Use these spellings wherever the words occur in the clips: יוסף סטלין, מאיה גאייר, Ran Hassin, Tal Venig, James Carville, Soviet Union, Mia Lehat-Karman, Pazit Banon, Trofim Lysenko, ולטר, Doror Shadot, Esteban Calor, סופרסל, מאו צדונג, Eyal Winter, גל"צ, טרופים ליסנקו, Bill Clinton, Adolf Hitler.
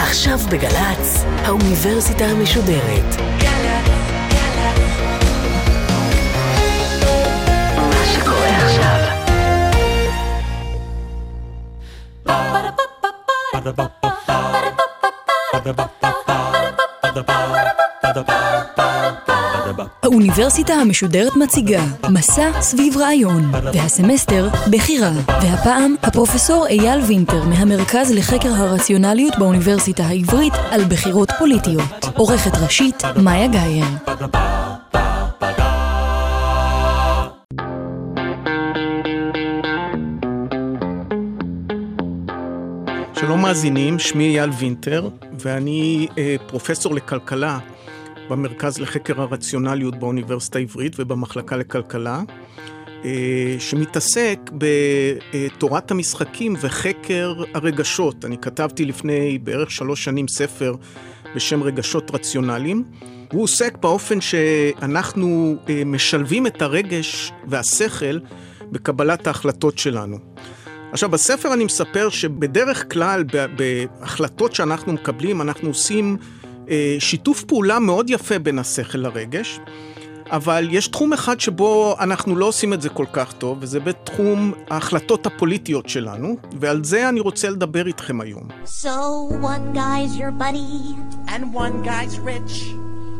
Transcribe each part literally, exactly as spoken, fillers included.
עכשיו בגלץ, האוניברסיטה המשודרת. גלץ, גלץ. מה שקורה עכשיו. האוניברסיטה המשודרת מציגה מסע סביב רעיון, והסמסטר בחירה, והפעם הפרופסור אייל וינטר מהמרכז לחקר הרציונליות באוניברסיטה העברית על בחירות פוליטיות. עורכת ראשית מאיה גאייר. שלום מאזינים, שמי אייל וינטר ואני אה, פרופסור לכלכלה במרכז לחקר הרציונליות באוניברסיטה העברית ובמחלקה לכלכלה, אה, שמתעסק בתורת המשחקים וחקר הרגשות. אני כתבתי לפני בערך שלוש שנים ספר בשם רגשות רציונליים. הוא עוסק באופן שאנחנו אה, משלבים את הרגש והשכל בקבלת ההחלטות שלנו. עכשיו, בספר אני מספר שבדרך כלל, בהחלטות שאנחנו מקבלים, אנחנו עושים אה, שיתוף פעולה מאוד יפה בין השכל לרגש, אבל יש תחום אחד שבו אנחנו לא עושים את זה כל כך טוב, וזה בתחום ההחלטות הפוליטיות שלנו, ועל זה אני רוצה לדבר איתכם היום. So one guy's your buddy, and one guy's rich,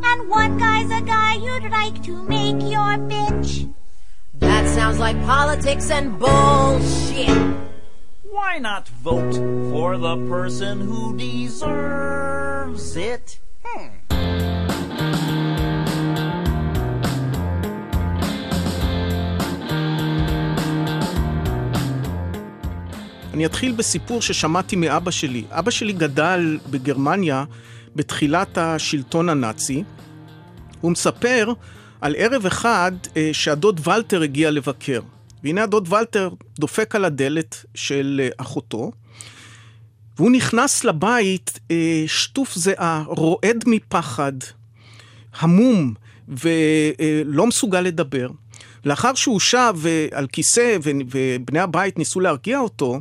and one guy's a guy you'd like to make your bitch. That sounds like politics and bullshit. Why not vote for the person who deserves it? Hmm. אני אתחיל בסיפור ששמעתי מאבא שלי. אבא שלי גדל בגרמניה בתחילת השלטון הנאצי. הוא מספר על ערב אחד שהדוד ולטר הגיע לבקר. והנה הדוד ולטר דופק על הדלת של אחותו, והוא נכנס לבית שטוף זהה, רועד מפחד, המום, ולא מסוגל לדבר. לאחר שהוא שב על כיסא ובני הבית ניסו להרגיע אותו,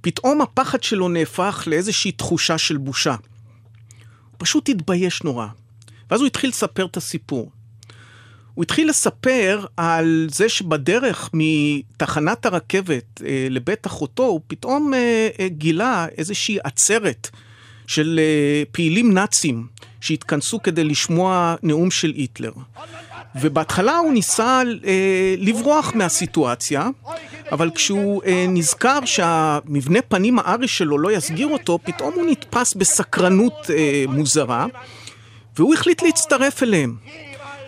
פתאום הפחד שלו נהפך לאיזושהי תחושה של בושה. הוא פשוט התבייש נורא. ואז הוא התחיל לספר את הסיפור. הוא התחיל לספר על זה שבדרך מתחנת הרכבת אה, לבית אחותו, הוא פתאום אה, אה, גילה איזושהי עצרת של אה, פעילים נאצים שהתכנסו כדי לשמוע נאום של היטלר. ובהתחלה הוא ניסה אה, לברוח מהסיטואציה, אבל כשהוא אה, נזכר שהמבנה פנים הארי שלו לא יסגיר אותו, פתאום הוא נתפס בסקרנות אה, מוזרה, והוא החליט להצטרף אליהם.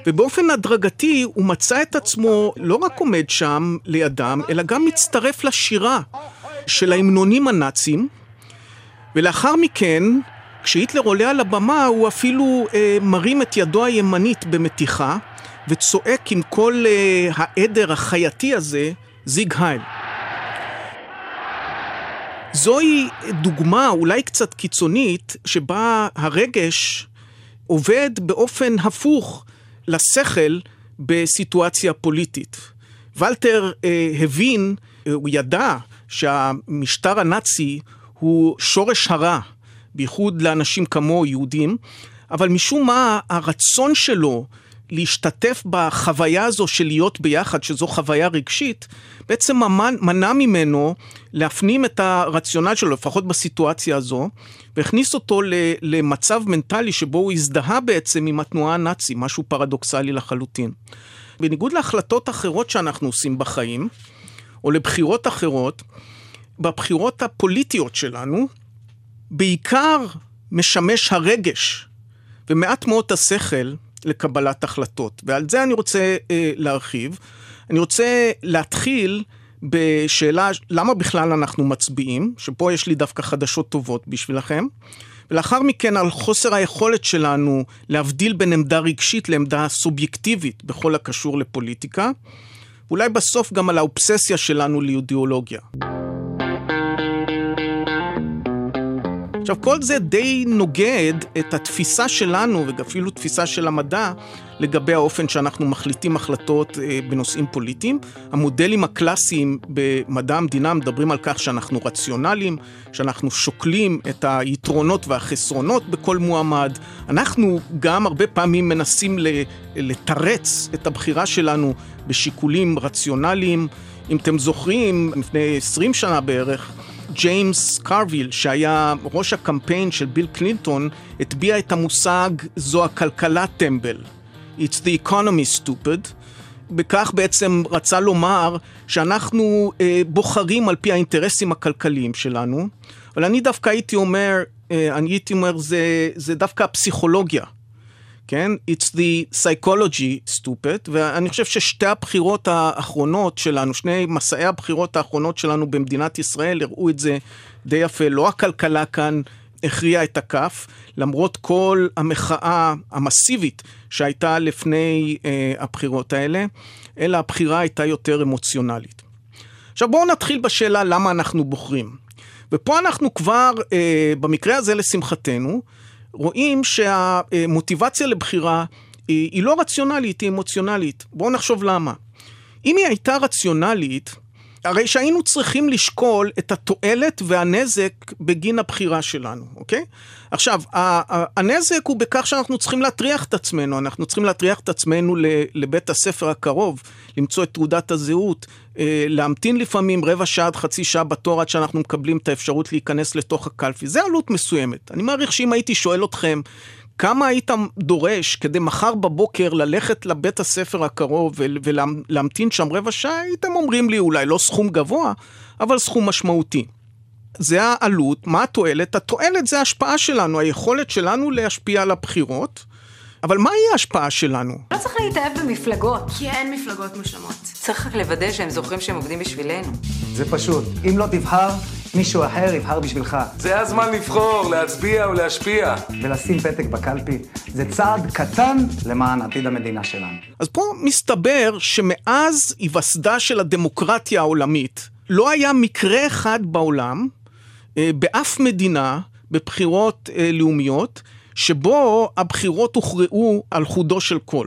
ובאופן הדרגתי הוא מצא את עצמו לא רק עומד שם לידם, אלא גם מצטרף לשירה של ההמנונים הנאצים. ולאחר מכן, כשהיטלר עולה על הבמה, הוא אפילו אה, מרים את ידו הימנית במתיחה, וצועק עם כל אה, העדר החייתי הזה, זיג הייל. זוהי דוגמה אולי קצת קיצונית, שבה הרגש עובד באופן הפוך לשכל בסיטואציה פוליטית. ולטר אה, הבין, אה, הוא ידע שהמשטר הנאצי הוא שורש הרע, בייחוד לאנשים כמו יהודים, אבל משום מה הרצון שלו להשתתף בחוויה הזו של להיות ביחד, שזו חוויה רגשית, בעצם מנע ממנו להפנים את הרציונל שלו, לפחות בסיטואציה הזו, והכניס אותו למצב מנטלי שבו הוא הזדהה בעצם עם התנועה הנאצית, משהו פרדוקסלי לחלוטין. בניגוד להחלטות אחרות שאנחנו עושים בחיים, או לבחירות אחרות, בבחירות הפוליטיות שלנו, בעיקר משמש הרגש, ומעט מאוד השכל, לקבלת החלטות. ועל זה אני רוצה אה, להרחיב. אני רוצה להתחיל בשאלה למה בכלל אנחנו מצביעים, שפה יש לי דווקא חדשות טובות בשבילכם, ולאחר מכן על חוסר היכולת שלנו להבדיל בין עמדה רגשית לעמדה סובייקטיבית בכל הקשור לפוליטיקה, אולי בסוף גם על האובססיה שלנו לאידיאולוגיה. עכשיו, כל זה די נוגד את התפיסה שלנו, ואפילו תפיסה של המדע, לגבי האופן שאנחנו מחליטים החלטות בנושאים פוליטיים. המודלים הקלאסיים במדע המדינה מדברים על כך שאנחנו רציונליים, שאנחנו שוקלים את היתרונות והחסרונות בכל מועמד. אנחנו גם הרבה פעמים מנסים לתרץ את הבחירה שלנו בשיקולים רציונליים. אם אתם זוכרים, לפני עשרים שנה בערך, ג'יימס קרוויל, שהיה ראש הקמפיין של ביל קלינטון, הטביע את המושג זו הכלכלה טמבל. It's the economy stupid. בכך בעצם רצה לומר שאנחנו אה, בוחרים על פי האינטרסים הכלכליים שלנו, אבל אני דווקא הייתי אומר, אה, אני הייתי אומר זה, זה דווקא הפסיכולוגיה. כן? It's the psychology stupid, ואני חושב ששתי הבחירות האחרונות שלנו, שני מסעי הבחירות האחרונות שלנו במדינת ישראל, הראו את זה די יפה, לא הכלכלה כאן הכריע את הכף, למרות כל המחאה המסיבית שהייתה לפני אה, הבחירות האלה, אלא הבחירה הייתה יותר אמוציונלית. עכשיו בואו נתחיל בשאלה למה אנחנו בוחרים, ופה אנחנו כבר, אה, במקרה הזה לשמחתנו, רואים שהמוטיבציה לבחירה היא לא רציונלית, היא אמוציונלית. בואו נחשוב למה. אם היא הייתה רציונלית, הרי שהיינו צריכים לשקול את התועלת והנזק בגין הבחירה שלנו, אוקיי? עכשיו, הנזק הוא בכך שאנחנו צריכים להטריח את עצמנו, אנחנו צריכים להטריח את עצמנו לבית הספר הקרוב, למצוא את תעודת הזהות, להמתין לפעמים רבע שעה עד חצי שעה בתור עד שאנחנו מקבלים את האפשרות להיכנס לתוך הקלפי. זה עלות מסוימת. אני מעריך שאם הייתי שואל אתכם, כמה היית דורש כדי מחר בבוקר ללכת לבית הספר הקרוב ולהמתין שם רבע שעה, הייתם אומרים לי אולי לא סכום גבוה, אבל סכום משמעותי. זה העלות, מה התועלת? התועלת זה ההשפעה שלנו, היכולת שלנו להשפיע על הבחירות, אבל מהי ההשפעה שלנו? לא צריך להתאהב במפלגות, כי אין מפלגות מושלמות. צריך רק לוודא שהם זוכרים שהם עובדים בשבילנו. זה פשוט, אם לא תבחר, מישהו אחר יבחר בשבילך. זה הזמן לבחור, להצביע או להשפיע. ולשים פתק בקלפי, זה צעד קטן למען עתיד המדינה שלנו. אז פה מסתבר שמאז היווסדה של הדמוקרטיה העולמית, לא היה מקרה אחד בעולם, באף מדינה, בבחירות לאומיות, שבו הבחירות הוכרעו על חודו של קול.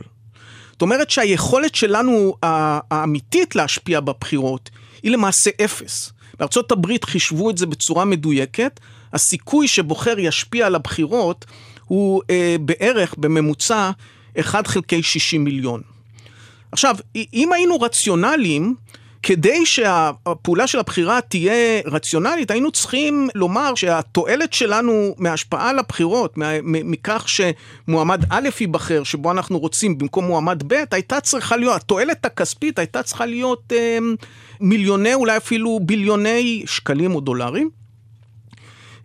זאת אומרת שהיכולת שלנו האמיתית להשפיע בבחירות היא למעשה אפס. בארצות הברית חישבו את זה בצורה מדויקת, הסיכוי שבוחר ישפיע על הבחירות הוא אה, בערך בממוצע אחד חלקי שישים מיליון. עכשיו, אם היינו רציונליים, כדי שהפעולה של הבחירה תהיה רציונלית, היינו צריכים לומר שהתועלת שלנו מההשפעה על הבחירות, מכך שמועמד א' ייבחר, שבו אנחנו רוצים במקום מועמד ב', הייתה צריכה להיות, התועלת הכספית הייתה צריכה להיות אה, מיליוני, אולי אפילו ביליוני שקלים או דולרים,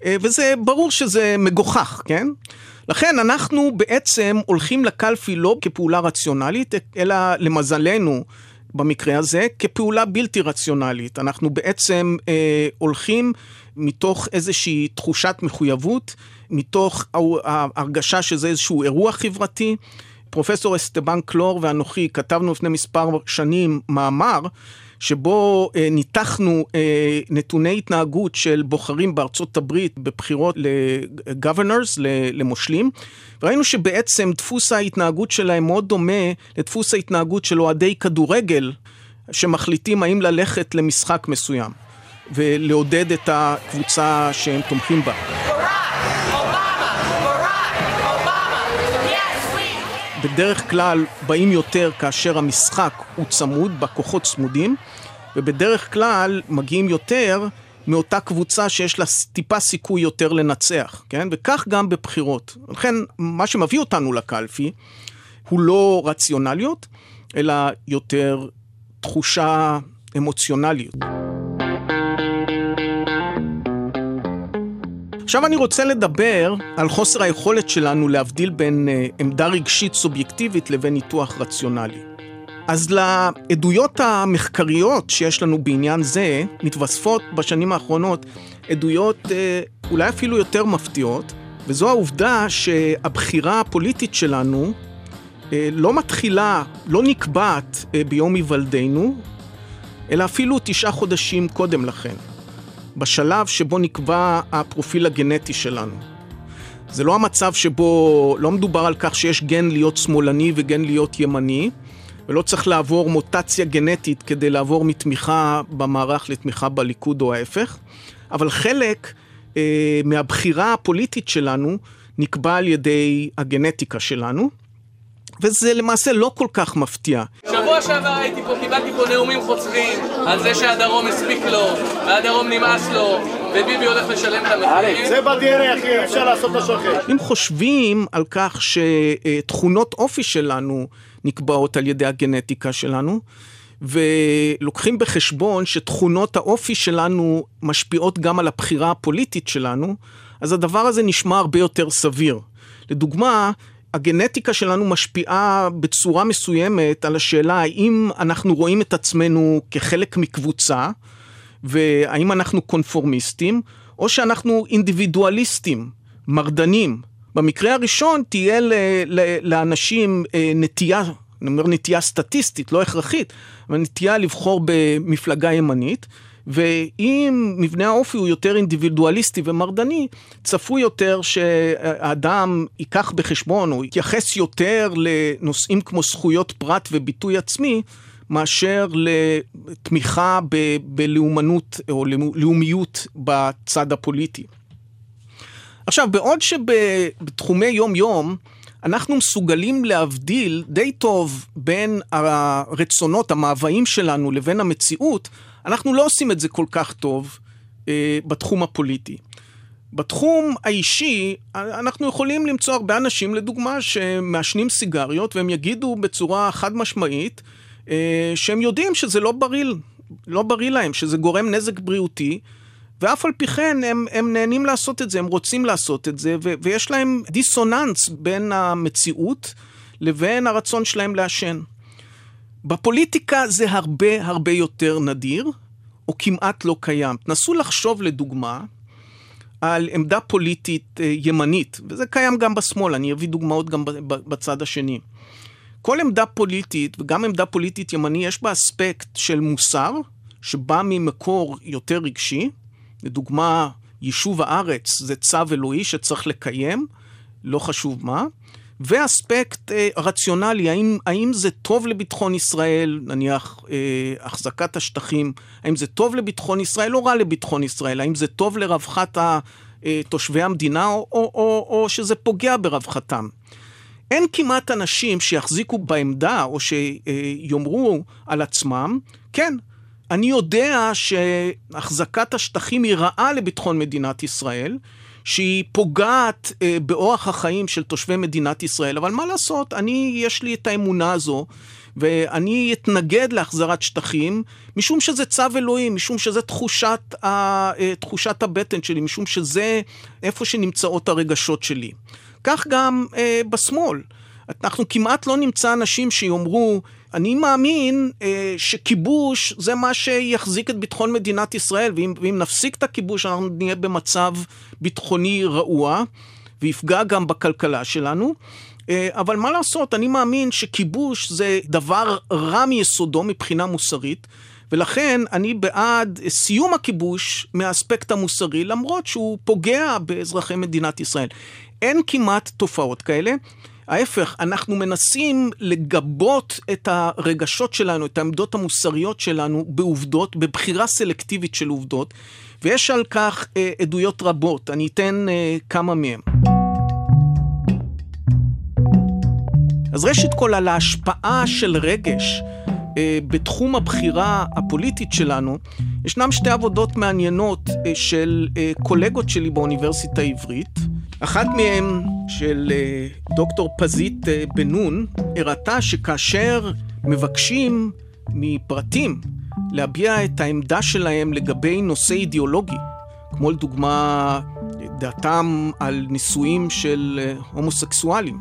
אה, וזה ברור שזה מגוחך, כן? לכן אנחנו בעצם הולכים לקלפי לא כפעולה רציונלית, אלא למזלנו, במקרה הזה, כפעולה בלתי רציונלית. אנחנו בעצם אה, הולכים מתוך איזושהי תחושת מחויבות, מתוך ההרגשה שזה איזשהו אירוע חברתי. פרופסור אסטבן קלור ואנוכי כתבנו לפני מספר שנים מאמר, שבו אה, ניתחנו אה, נתוני התנהגות של בוחרים בארצות הברית בבחירות לגוונרס, למושלים, וראינו שבעצם דפוס ההתנהגות שלהם מאוד דומה לדפוס ההתנהגות של אוהדי כדורגל, שמחליטים האם ללכת למשחק מסוים, ולעודד את הקבוצה שהם תומכים בה. בדרך כלל באים יותר כאשר המשחק הוא צמוד, בכוחות צמודים, ובדרך כלל מגיעים יותר מאותה קבוצה שיש לה טיפה סיכוי יותר לנצח, כן? וכך גם בבחירות. לכן, מה שמביא אותנו לקלפי הוא לא רציונליות, אלא יותר תחושה אמוציונלית. עכשיו אני רוצה לדבר על חוסר היכולת שלנו להבדיל בין עמדה רגשית סובייקטיבית לבין ניתוח רציונלי. אז לעדויות המחקריות שיש לנו בעניין זה, מתווספות בשנים האחרונות עדויות אולי אפילו יותר מפתיעות, וזו העובדה שהבחירה הפוליטית שלנו לא מתחילה, לא נקבעת ביום היוולדנו, אלא אפילו תשעה חודשים קודם לכן. בשלב שבו נקבע הפרופיל הגנטי שלנו. זה לא המצב שבו, לא מדובר על כך שיש גן להיות שמאלני וגן להיות ימני, ולא צריך לעבור מוטציה גנטית כדי לעבור מתמיכה במערך לתמיכה בליכוד או ההפך, אבל חלק אה, מהבחירה הפוליטית שלנו נקבע על ידי הגנטיקה שלנו, וזה למעשה לא כל כך מפתיע. שבוע שעבר הייתי פה, קיבלתי פה נאומים חוצבים על זה שהדרום הספיק לו, והדרום נמאס לו, וביבי הולך לשלם את המחירים. זה בדרך, אפשר לעשות משהו אחר. אם חושבים על כך שתכונות אופי שלנו נקבעות על ידי הגנטיקה שלנו, ולוקחים בחשבון שתכונות האופי שלנו משפיעות גם על הבחירה הפוליטית שלנו, אז הדבר הזה נשמע הרבה יותר סביר. לדוגמה, הגנטיקה שלנו משפיעה בצורה מסוימת על השאלה האם אנחנו רואים את עצמנו כחלק מקבוצה, והאם אנחנו קונפורמיסטים, או שאנחנו אינדיבידואליסטים, מרדנים. במקרה הראשון תהיה ל- ל- לאנשים נטייה, נאמר נטייה סטטיסטית, לא הכרחית, אבל נטייה לבחור במפלגה ימנית, ואם מבנה האופי הוא יותר אינדיבידואליסטי ומרדני, צפוי יותר שהאדם ייקח בחשבון או יתייחס יותר לנושאים כמו זכויות פרט וביטוי עצמי, מאשר לתמיכה ב- בלאומנות או לאומיות בצד הפוליטי. עכשיו, בעוד שבתחומי יום-יום, אנחנו מסוגלים להבדיל די טוב בין הרצונות, המאוויים שלנו לבין המציאות, אנחנו לא עושים את זה כל כך טוב אה, בתחום הפוליטי. בתחום האישי, אנחנו יכולים למצוא הרבה אנשים, לדוגמה, שמעשנים סיגריות, והם יגידו בצורה חד משמעית, אה, שהם יודעים שזה לא בריא, לא בריא להם, שזה גורם נזק בריאותי, ואף על פי כן הם, הם נהנים לעשות את זה, הם רוצים לעשות את זה, ו- ויש להם דיסוננס בין המציאות לבין הרצון שלהם לעשן. בפוליטיקה זה הרבה הרבה יותר נדיר, או כמעט לא קיים. תנסו לחשוב לדוגמה על עמדה פוליטית ימנית, וזה קיים גם בשמאל, אני אביא דוגמאות גם בצד השני. כל עמדה פוליטית, וגם עמדה פוליטית ימני, יש בה אספקט של מוסר, שבא ממקור יותר רגשי, לדוגמה, יישוב הארץ זה צו אלוהי שצריך לקיים, לא חשוב מה, ואספקט אה, רציונלי, האם, האם זה טוב לביטחון ישראל, נניח אה, החזקת השטחים, האם זה טוב לביטחון ישראל או רע לביטחון ישראל, האם זה טוב לרווחת תושבי המדינה או, או, או, או שזה פוגע ברווחתם. אין כמעט אנשים שיחזיקו בעמדה או שיאמרו על עצמם, כן, אני יודע שהחזקת השטחים היא רעה לביטחון מדינת ישראל, שהיא פוגעת אה, באורח החיים של תושבי מדינת ישראל, אבל מה לעשות, אני, יש לי את האמונה הזו, ואני אתנגד להחזרת שטחים, משום שזה צו אלוהים, משום שזה תחושת, ה, אה, תחושת הבטן שלי, משום שזה איפה שנמצאות הרגשות שלי. כך גם אה, בשמאל. אנחנו כמעט לא נמצא אנשים שיאמרו, אני מאמין אה, שכיבוש זה מה שיחזיק את ביטחון מדינת ישראל, ואם, ואם נפסיק את הכיבוש אנחנו נהיה במצב ביטחוני רעוע, ויפגע גם בכלכלה שלנו, אה, אבל מה לעשות, אני מאמין שכיבוש זה דבר רע מיסודו מבחינה מוסרית, ולכן אני בעד סיום הכיבוש מהאספקט המוסרי, למרות שהוא פוגע באזרחי מדינת ישראל. אין כמעט תופעות כאלה, ההפך, אנחנו מנסים לגבות את הרגשות שלנו, את העמדות המוסריות שלנו בעובדות, בבחירה סלקטיבית של עובדות, ויש על כך אה, עדויות רבות, אני אתן אה, כמה מהם. אז ראשית כל על ההשפעה של רגש אה, בתחום הבחירה הפוליטית שלנו, ישנם שתי עבודות מעניינות אה, של אה, קולגות שלי באוניברסיטה העברית, אחת מהם של דוקטור פזית בנון הראתה שכאשר מבקשים מפרטים להביע את העמדה שלהם לגבי נושא אידיאולוגי, כמו לדוגמה דעתם על נישואים של הומוסקסואלים,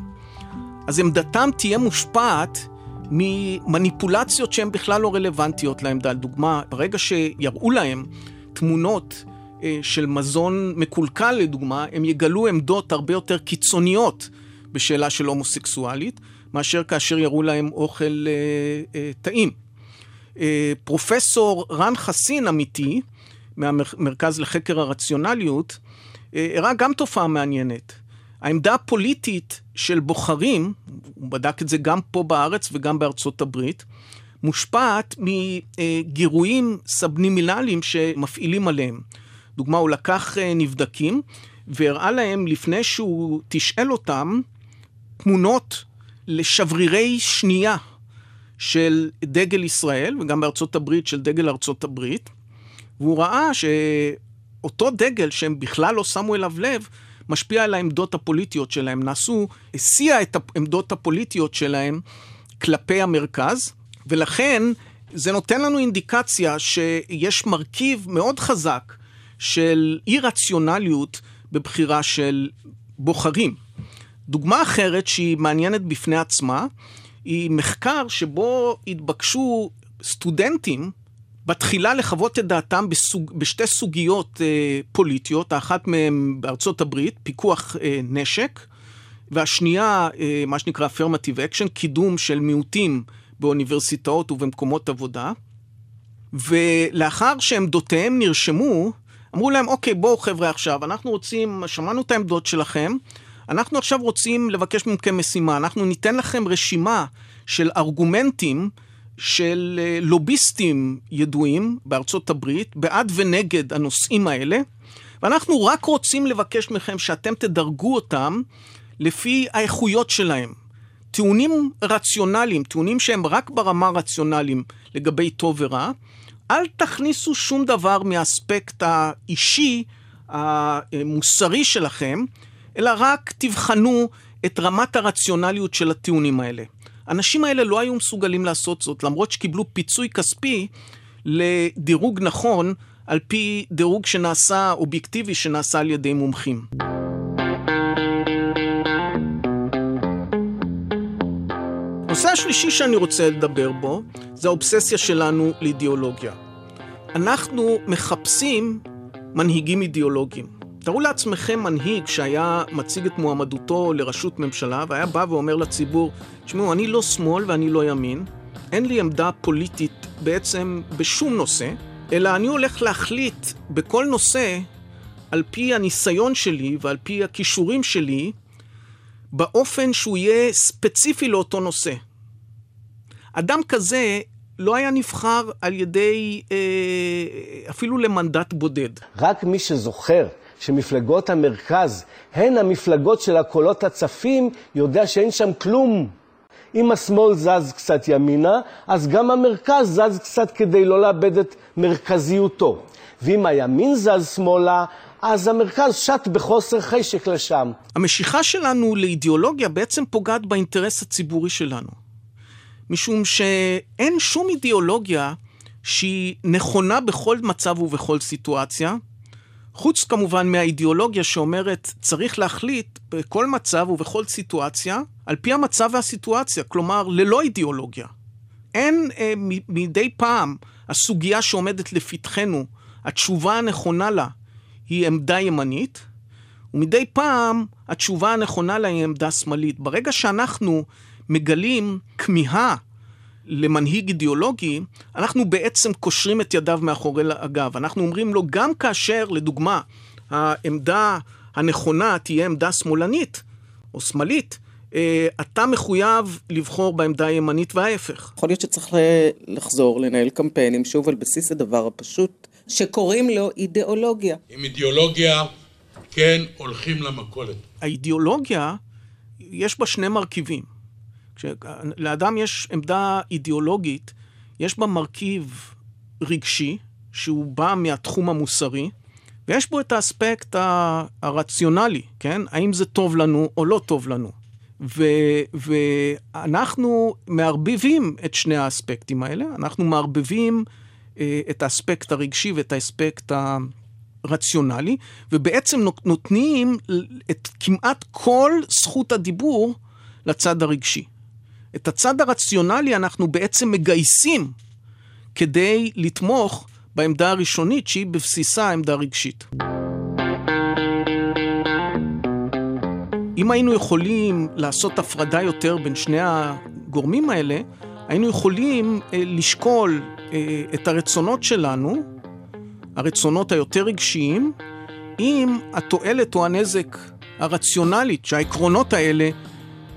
אז עמדתם תהיה מושפעת ממניפולציות שהן בכלל לא רלוונטיות לעמדה. לדוגמה, ברגע שיראו להם תמונות של מזון מקולקל לדוגמה, הם יגלו עמדות הרבה יותר קיצוניות בשאלה של הומוסקסואלית, מאשר כאשר יראו להם אוכל אה, אה, טעים. אה, פרופסור רן חסין אמיתי, מהמרכז לחקר הרציונליות, הראה גם תופעה מעניינת. העמדה הפוליטית של בוחרים, הוא בדק את זה גם פה בארץ וגם בארצות הברית, מושפעת מגירויים סבנימילליים שמפעילים עליהם. דוגמה, הוא לקח נבדקים, והראה להם לפני שהוא תשאל אותם, תמונות לשברירי שנייה של דגל ישראל, וגם בארצות הברית של דגל ארצות הברית, והוא ראה שאותו דגל שהם בכלל לא שמו אליו לב, משפיע על העמדות הפוליטיות שלהם, נעשו, הסיע את העמדות הפוליטיות שלהם כלפי המרכז, ולכן זה נותן לנו אינדיקציה שיש מרכיב מאוד חזק של אי-רציונליות בבחירה של בוחרים. דוגמה אחרת שהיא מעניינת בפני עצמה, היא מחקר שבו התבקשו סטודנטים בתחילה לחוות את דעתם בסוג, בשתי סוגיות אה, פוליטיות, האחת מהם בארצות הברית, פיקוח אה, נשק, והשנייה, אה, מה שנקרא affirmative action, קידום של מיעוטים באוניברסיטאות ובמקומות עבודה, ולאחר שעמדותיהם נרשמו, אמרו להם, אוקיי, בואו חבר'ה עכשיו, אנחנו רוצים, שמענו את העמדות שלכם, אנחנו עכשיו רוצים לבקש ממכם משימה, אנחנו ניתן לכם רשימה של ארגומנטים של לוביסטים ידועים בארצות הברית, בעד ונגד הנושאים האלה, ואנחנו רק רוצים לבקש מכם שאתם תדרגו אותם לפי האיכויות שלהם. טיעונים רציונליים, טיעונים שהם רק ברמה רציונליים לגבי טוב ורע, אל תכניסו שום דבר מהאספקט האישי, המוסרי שלכם, אלא רק תבחנו את רמת הרציונליות של הטיעונים האלה. האנשים האלה לא היו מסוגלים לעשות זאת, למרות שקיבלו פיצוי כספי לדירוג נכון, על פי דירוג שנעשה, אובייקטיבי שנעשה על ידי מומחים. הנושא השלישי שאני רוצה לדבר בו, זה האובססיה שלנו לאידיאולוגיה. אנחנו מחפשים מנהיגים אידיאולוגיים. תראו לעצמכם מנהיג שהיה מציג את מועמדותו לראשות ממשלה, והיה בא ואומר לציבור, תשמעו, אני לא שמאל ואני לא ימין, אין לי עמדה פוליטית בעצם בשום נושא, אלא אני הולך להחליט בכל נושא, על פי הניסיון שלי ועל פי הכישורים שלי, באופן שהוא יהיה ספציפי לאותו נושא. אדם כזה לא היה נבחר על ידי, אפילו למנדט בודד. רק מי שזוכר שמפלגות המרכז הן המפלגות של הקולות הצפים, יודע שאין שם כלום. אם השמאל זז קצת ימינה, אז גם המרכז זז קצת כדי לא לאבד את מרכזיותו. ואם הימין זז שמאלה, אז המרכז שט בחוסר חשק לשם. המשיכה שלנו לאידיאולוגיה בעצם פוגעת באינטרס הציבורי שלנו. משום שאין שום אידיאולוגיה שהיא נכונה בכל מצב ובכל סיטואציה, חוץ כמובן מהאידיאולוגיה שאומרת צריך להחליט בכל מצב ובכל סיטואציה, על פי המצב והסיטואציה, כלומר ללא אידיאולוגיה. אין אה, מדי פעם הסוגיה שעומדת לפתחנו, התשובה הנכונה לה היא עמדה ימנית, ומדי פעם התשובה הנכונה לה היא עמדה שמאלית. ברגע שאנחנו מגלים כמיהה למנהיג אידיאולוגי, אנחנו בעצם קושרים את ידיו מאחורי הגב. אנחנו אומרים לו, גם כאשר, לדוגמה, העמדה הנכונה תהיה עמדה שמאלנית או שמאלית, אתה מחויב לבחור בעמדה הימנית וההפך. יכול להיות שצריך לחזור לנהל קמפיינים שוב על בסיס הדבר הפשוט שקוראים לו אידיאולוגיה. עם אידיאולוגיה, כן, הולכים למכולת. האידיאולוגיה, יש בה שני מרכיבים. כשלאדם יש עמדה אידיאולוגית, יש בה מרכיב רגשי, שהוא בא מהתחום המוסרי, ויש בו את האספקט הרציונלי, כן? האם זה טוב לנו או לא טוב לנו. ו- ואנחנו מערבבים את שני האספקטים האלה, אנחנו מערבבים אה, את האספקט הרגשי ואת האספקט הרציונלי, ובעצם נותנים את כמעט כל זכות הדיבור לצד הרגשי. את הצד הרציונלי אנחנו בעצם מגייסים כדי לתמוך בעמדה הראשונית שהיא בבסיסה העמדה רגשית. אם היינו יכולים לעשות הפרדה יותר בין שני הגורמים האלה, היינו יכולים לשקול את הרצונות שלנו הרצונות היותר רגשיים, עם התועלת או הנזק הרציונלית שהעקרונות האלה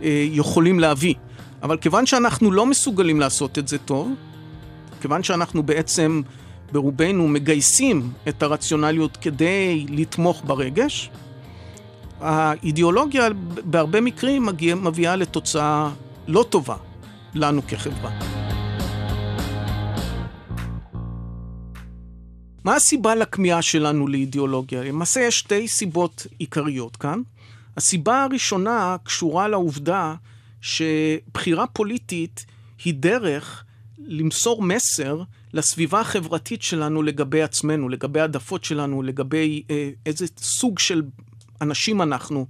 אה, יכולים להביא. אבל כיוון שאנחנו לא מסוגלים לעשות את זה טוב, כיוון שאנחנו בעצם ברובנו מגייסים את הרציונליות כדי לתמוך ברגש, האידיאולוגיה בהרבה מקרים מגיע, מביאה לתוצאה לא טובה לנו כחברה. מה הסיבה לכמיהה שלנו לאידיאולוגיה? למעשה יש שתי סיבות עיקריות כאן. הסיבה הראשונה קשורה לעובדה שבחירה פוליטית היא דרך למסור מסר לסביבה החברתית שלנו לגבי עצמנו, לגבי העדפות שלנו, לגבי אה, איזה סוג של אנשים אנחנו.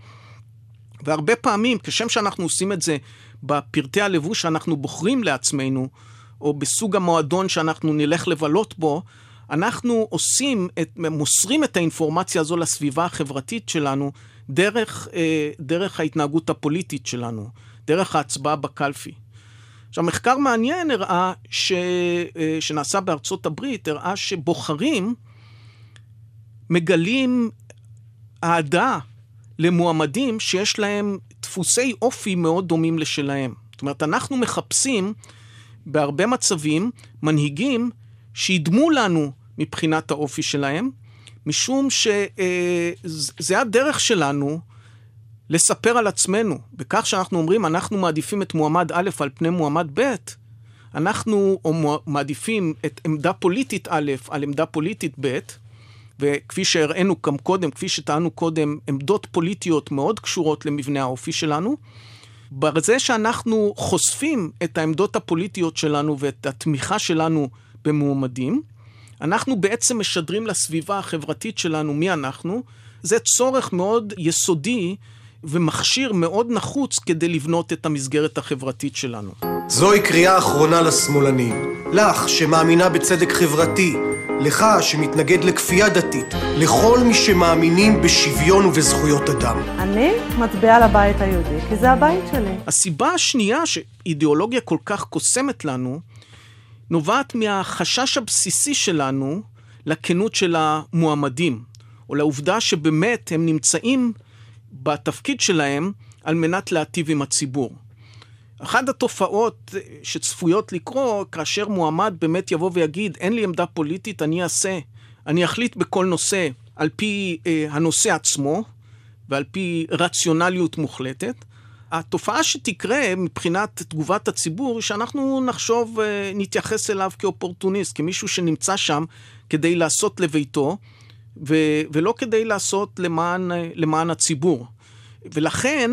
והרבה פעמים, כשם שאנחנו עושים את זה בפרטי הלבוש שאנחנו בוחרים לעצמנו, או בסוג המועדון שאנחנו נלך לבלות בו, אנחנו עושים, את, מוסרים את האינפורמציה הזו לסביבה החברתית שלנו, דרך, אה, דרך ההתנהגות הפוליטית שלנו, דרך ההצבעה בקלפי. עכשיו, מחקר מעניין הראה ש, אה, שנעשה בארצות הברית, הראה שבוחרים מגלים העדה למועמדים שיש להם דפוסי אופי מאוד דומים לשלהם. זאת אומרת, אנחנו מחפשים בהרבה מצבים מנהיגים שידמו לנו מבחינת האופי שלהם, משום שזה הדרך שלנו לספר על עצמנו. בכך שאנחנו אומרים, אנחנו מעדיפים את מועמד א' על פני מועמד ב', אנחנו מעדיפים את עמדה פוליטית א' על עמדה פוליטית ב', וכפי שהראינו גם קודם, כפי שטענו קודם, עמדות פוליטיות מאוד קשורות למבנה האופי שלנו. בזה שאנחנו חושפים את העמדות הפוליטיות שלנו ואת התמיכה שלנו במועמדים, אנחנו בעצם משדרים לסביבה החברתית שלנו מי אנחנו. זה צורך מאוד יסודי ומכשיר מאוד נחוץ כדי לבנות את המסגרת החברתית שלנו. זוהי קריאה אחרונה לשמאלנים. לך שמאמינה בצדק חברתי, לך שמתנגד לכפייה דתית, לכל מי שמאמינים בשוויון ובזכויות אדם. אני מצביעה לבית היהודי, כי זה הבית שלי. הסיבה השנייה שאידיאולוגיה כל כך קוסמת לנו, נובעת מהחשש הבסיסי שלנו לכנות של המועמדים, או לעובדה שבאמת הם נמצאים בתפקיד שלהם על מנת להטיב עם הציבור. אחת התופעות שצפויות לקרוא, כאשר מועמד באמת יבוא ויגיד, אין לי עמדה פוליטית, אני אעשה, אני אחליט בכל נושא, על פי אה, הנושא עצמו, ועל פי רציונליות מוחלטת. התופעה שתקרה מבחינת תגובת הציבור, שאנחנו נחשוב, אה, נתייחס אליו כאופורטוניסט, כמישהו שנמצא שם כדי לעשות לביתו, ו- ולא כדי לעשות למען, אה, למען הציבור. ולכן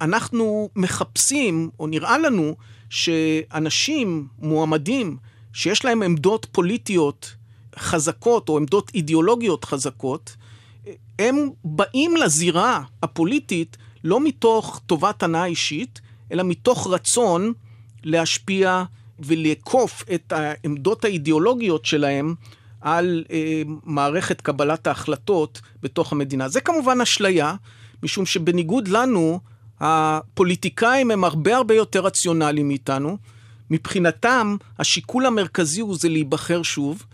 אנחנו מחפשים, או נראה לנו, שאנשים מועמדים שיש להם עמדות פוליטיות חזקות, או עמדות אידיאולוגיות חזקות, הם באים לזירה הפוליטית לא מתוך טובת הנאה אישית, אלא מתוך רצון להשפיע ולקוף את העמדות האידיאולוגיות שלהם על אה, מערכת קבלת ההחלטות בתוך המדינה. זה כמובן אשליה, משום שבניגוד לנו, הפוליטיקאים הם הרבה הרבה יותר רציונליים מאיתנו. מבחינתם, השיקול המרכזי הוא זה להיבחר שוב,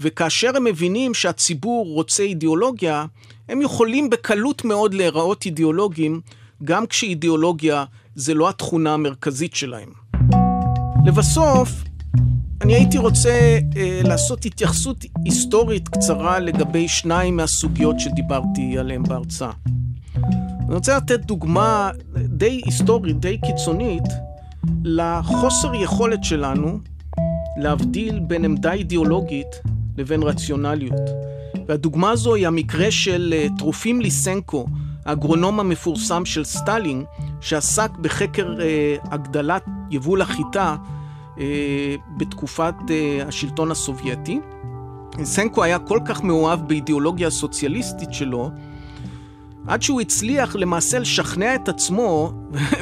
וכאשר הם מבינים שהציבור רוצה אידיאולוגיה, הם יכולים בקלות מאוד להיראות אידיאולוגיים, גם כשאידיאולוגיה זה לא התכונה המרכזית שלהם. לבסוף, אני הייתי רוצה אה, לעשות התייחסות היסטורית קצרה לגבי שניים מהסוגיות שדיברתי עליהן בהרצאה. אני רוצה לתת דוגמה די היסטורית, די קיצונית, לחוסר יכולת שלנו להבדיל בין עמדה אידיאולוגית לבין רציונליות. והדוגמה הזו היא המקרה של טרופים ליסנקו, האגרונום המפורסם של סטלין, שעסק בחקר אה, הגדלת יבול החיטה אה, בתקופת אה, השלטון הסובייטי. ליסנקו היה כל כך מאוהב באידיאולוגיה הסוציאליסטית שלו, עד שהוא הצליח למעשה לשכנע את עצמו,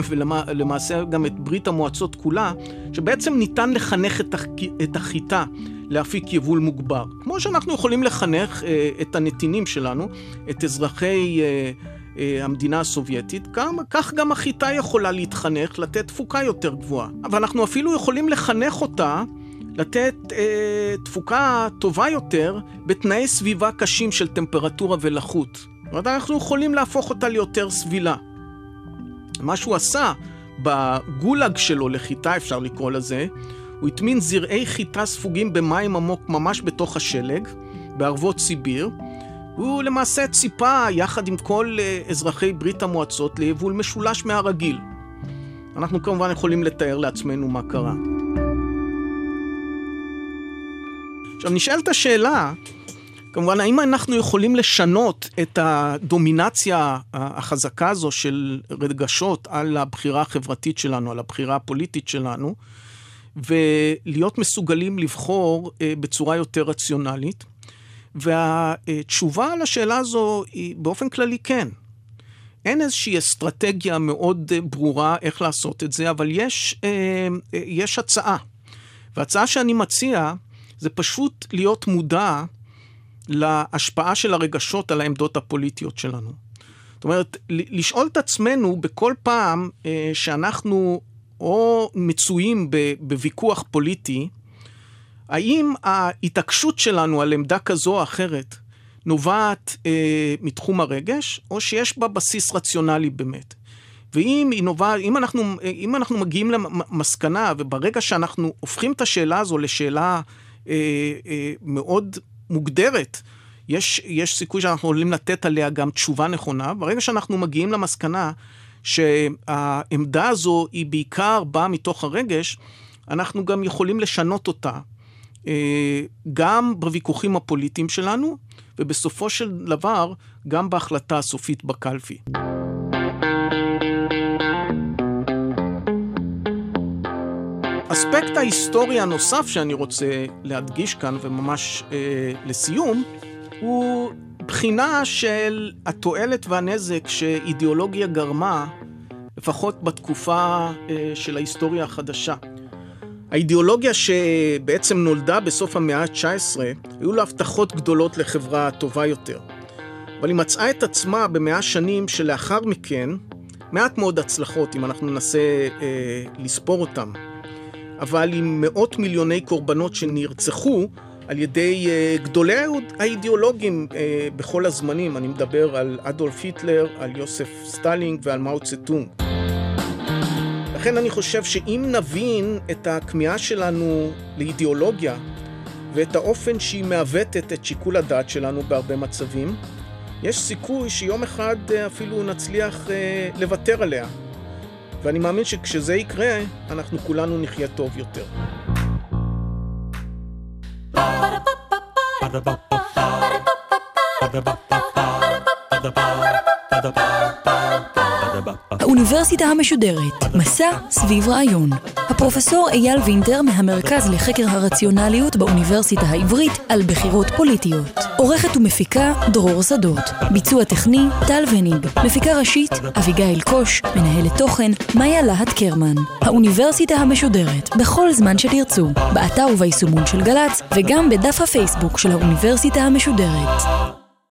ולמעשה גם את ברית המועצות כולה, שבעצם ניתן לחנך את החיטה להפיק יבול מוגבר. כמו שאנחנו יכולים לחנך את הנתינים שלנו, את אזרחי המדינה הסובייטית, כך גם החיטה יכולה להתחנך, לתת תפוקה יותר גבוהה. אבל אנחנו אפילו יכולים לחנך אותה לתת אה, תפוקה טובה יותר בתנאי סביבה קשים של טמפרטורה ולחות. זאת אומרת, אנחנו יכולים להפוך אותה ליותר סבילה. מה שהוא עשה בגולג שלו לחיטה, אפשר לקרוא לזה, הוא התמין זרעי חיטה ספוגים במים עמוק ממש בתוך השלג, בערבות סיביר. הוא למעשה ציפה יחד עם כל אזרחי ברית המועצות ליבול משולש מהרגיל. אנחנו כמובן יכולים לתאר לעצמנו מה קרה. עכשיו נשאלת השאלה, כמובן, האם אנחנו יכולים לשנות את הדומינציה החזקה הזו של רגשות על הבחירה החברתית שלנו, על הבחירה הפוליטית שלנו, ולהיות מסוגלים לבחור בצורה יותר רציונלית? והתשובה לשאלה הזו היא באופן כללי כן. אין איזושהי אסטרטגיה מאוד ברורה איך לעשות את זה, אבל יש, יש הצעה. וההצעה שאני מציע זה פשוט להיות מודע להשפעה של הרגשות על העמדות הפוליטיות שלנו. זאת אומרת, לשאול את עצמנו בכל פעם שאנחנו או מצויים בוויכוח פוליטי, האם ההתעקשות שלנו על עמדה כזו או אחרת נובעת אה, מתחום הרגש, או שיש בה בסיס רציונלי באמת. ואם היא נובע, אם אנחנו, אם אנחנו מגיעים למסקנה, וברגע שאנחנו הופכים את השאלה הזו לשאלה אה, אה, מאוד מוגדרת, יש, יש סיכוי שאנחנו יכולים לתת עליה גם תשובה נכונה. ברגע שאנחנו מגיעים למסקנה שהעמדה הזו היא בעיקר באה מתוך הרגש, אנחנו גם יכולים לשנות אותה, גם בוויכוחים הפוליטיים שלנו, ובסופו של דבר, גם בהחלטה הסופית בקלפי. אספקט ההיסטוריה הנוסף שאני רוצה להדגיש כאן, וממש אה, לסיום, הוא בחינה של התועלת והנזק שאידיאולוגיה גרמה, לפחות בתקופה אה, של ההיסטוריה החדשה. האידיאולוגיה שבעצם נולדה בסוף המאה ה-תשע עשרה, היו לה הבטחות גדולות לחברה טובה יותר. אבל היא מצאה את עצמה במאה שנים שלאחר מכן, מעט מאוד הצלחות, אם אנחנו ננסה אה, לספור אותם. אבל עם מאות מיליוני קורבנות שנרצחו על ידי אה, גדולי האידיאולוגים אה, בכל הזמנים. אני מדבר על אדולף היטלר, על יוסף סטלין ועל מאו צדונג. לכן אני חושב שאם נבין את הכמיהה שלנו לאידיאולוגיה ואת האופן שהיא מעוותת את שיקול הדעת שלנו בהרבה מצבים, יש סיכוי שיום אחד אפילו נצליח אה, לוותר עליה. ואני מאמין שכשזה יקרה, אנחנו כולנו נחיה טוב יותר. האוניברסיטה המשודרת, מסע סביב רעיון. הפרופסור אייל וינטר מהמרכז לחקר הרציונליות באוניברסיטה העברית על בחירות פוליטיות. עורכת ומפיקה דרור שדות. ביצוע טכני טל וניג. מפיקה ראשית אביגיל קוש. מנהלת תוכן מיה להט-קרמן. האוניברסיטה המשודרת, בכל זמן שתרצו, באתר וביישומון של גל"צ וגם בדף הפייסבוק של האוניברסיטה המשודרת.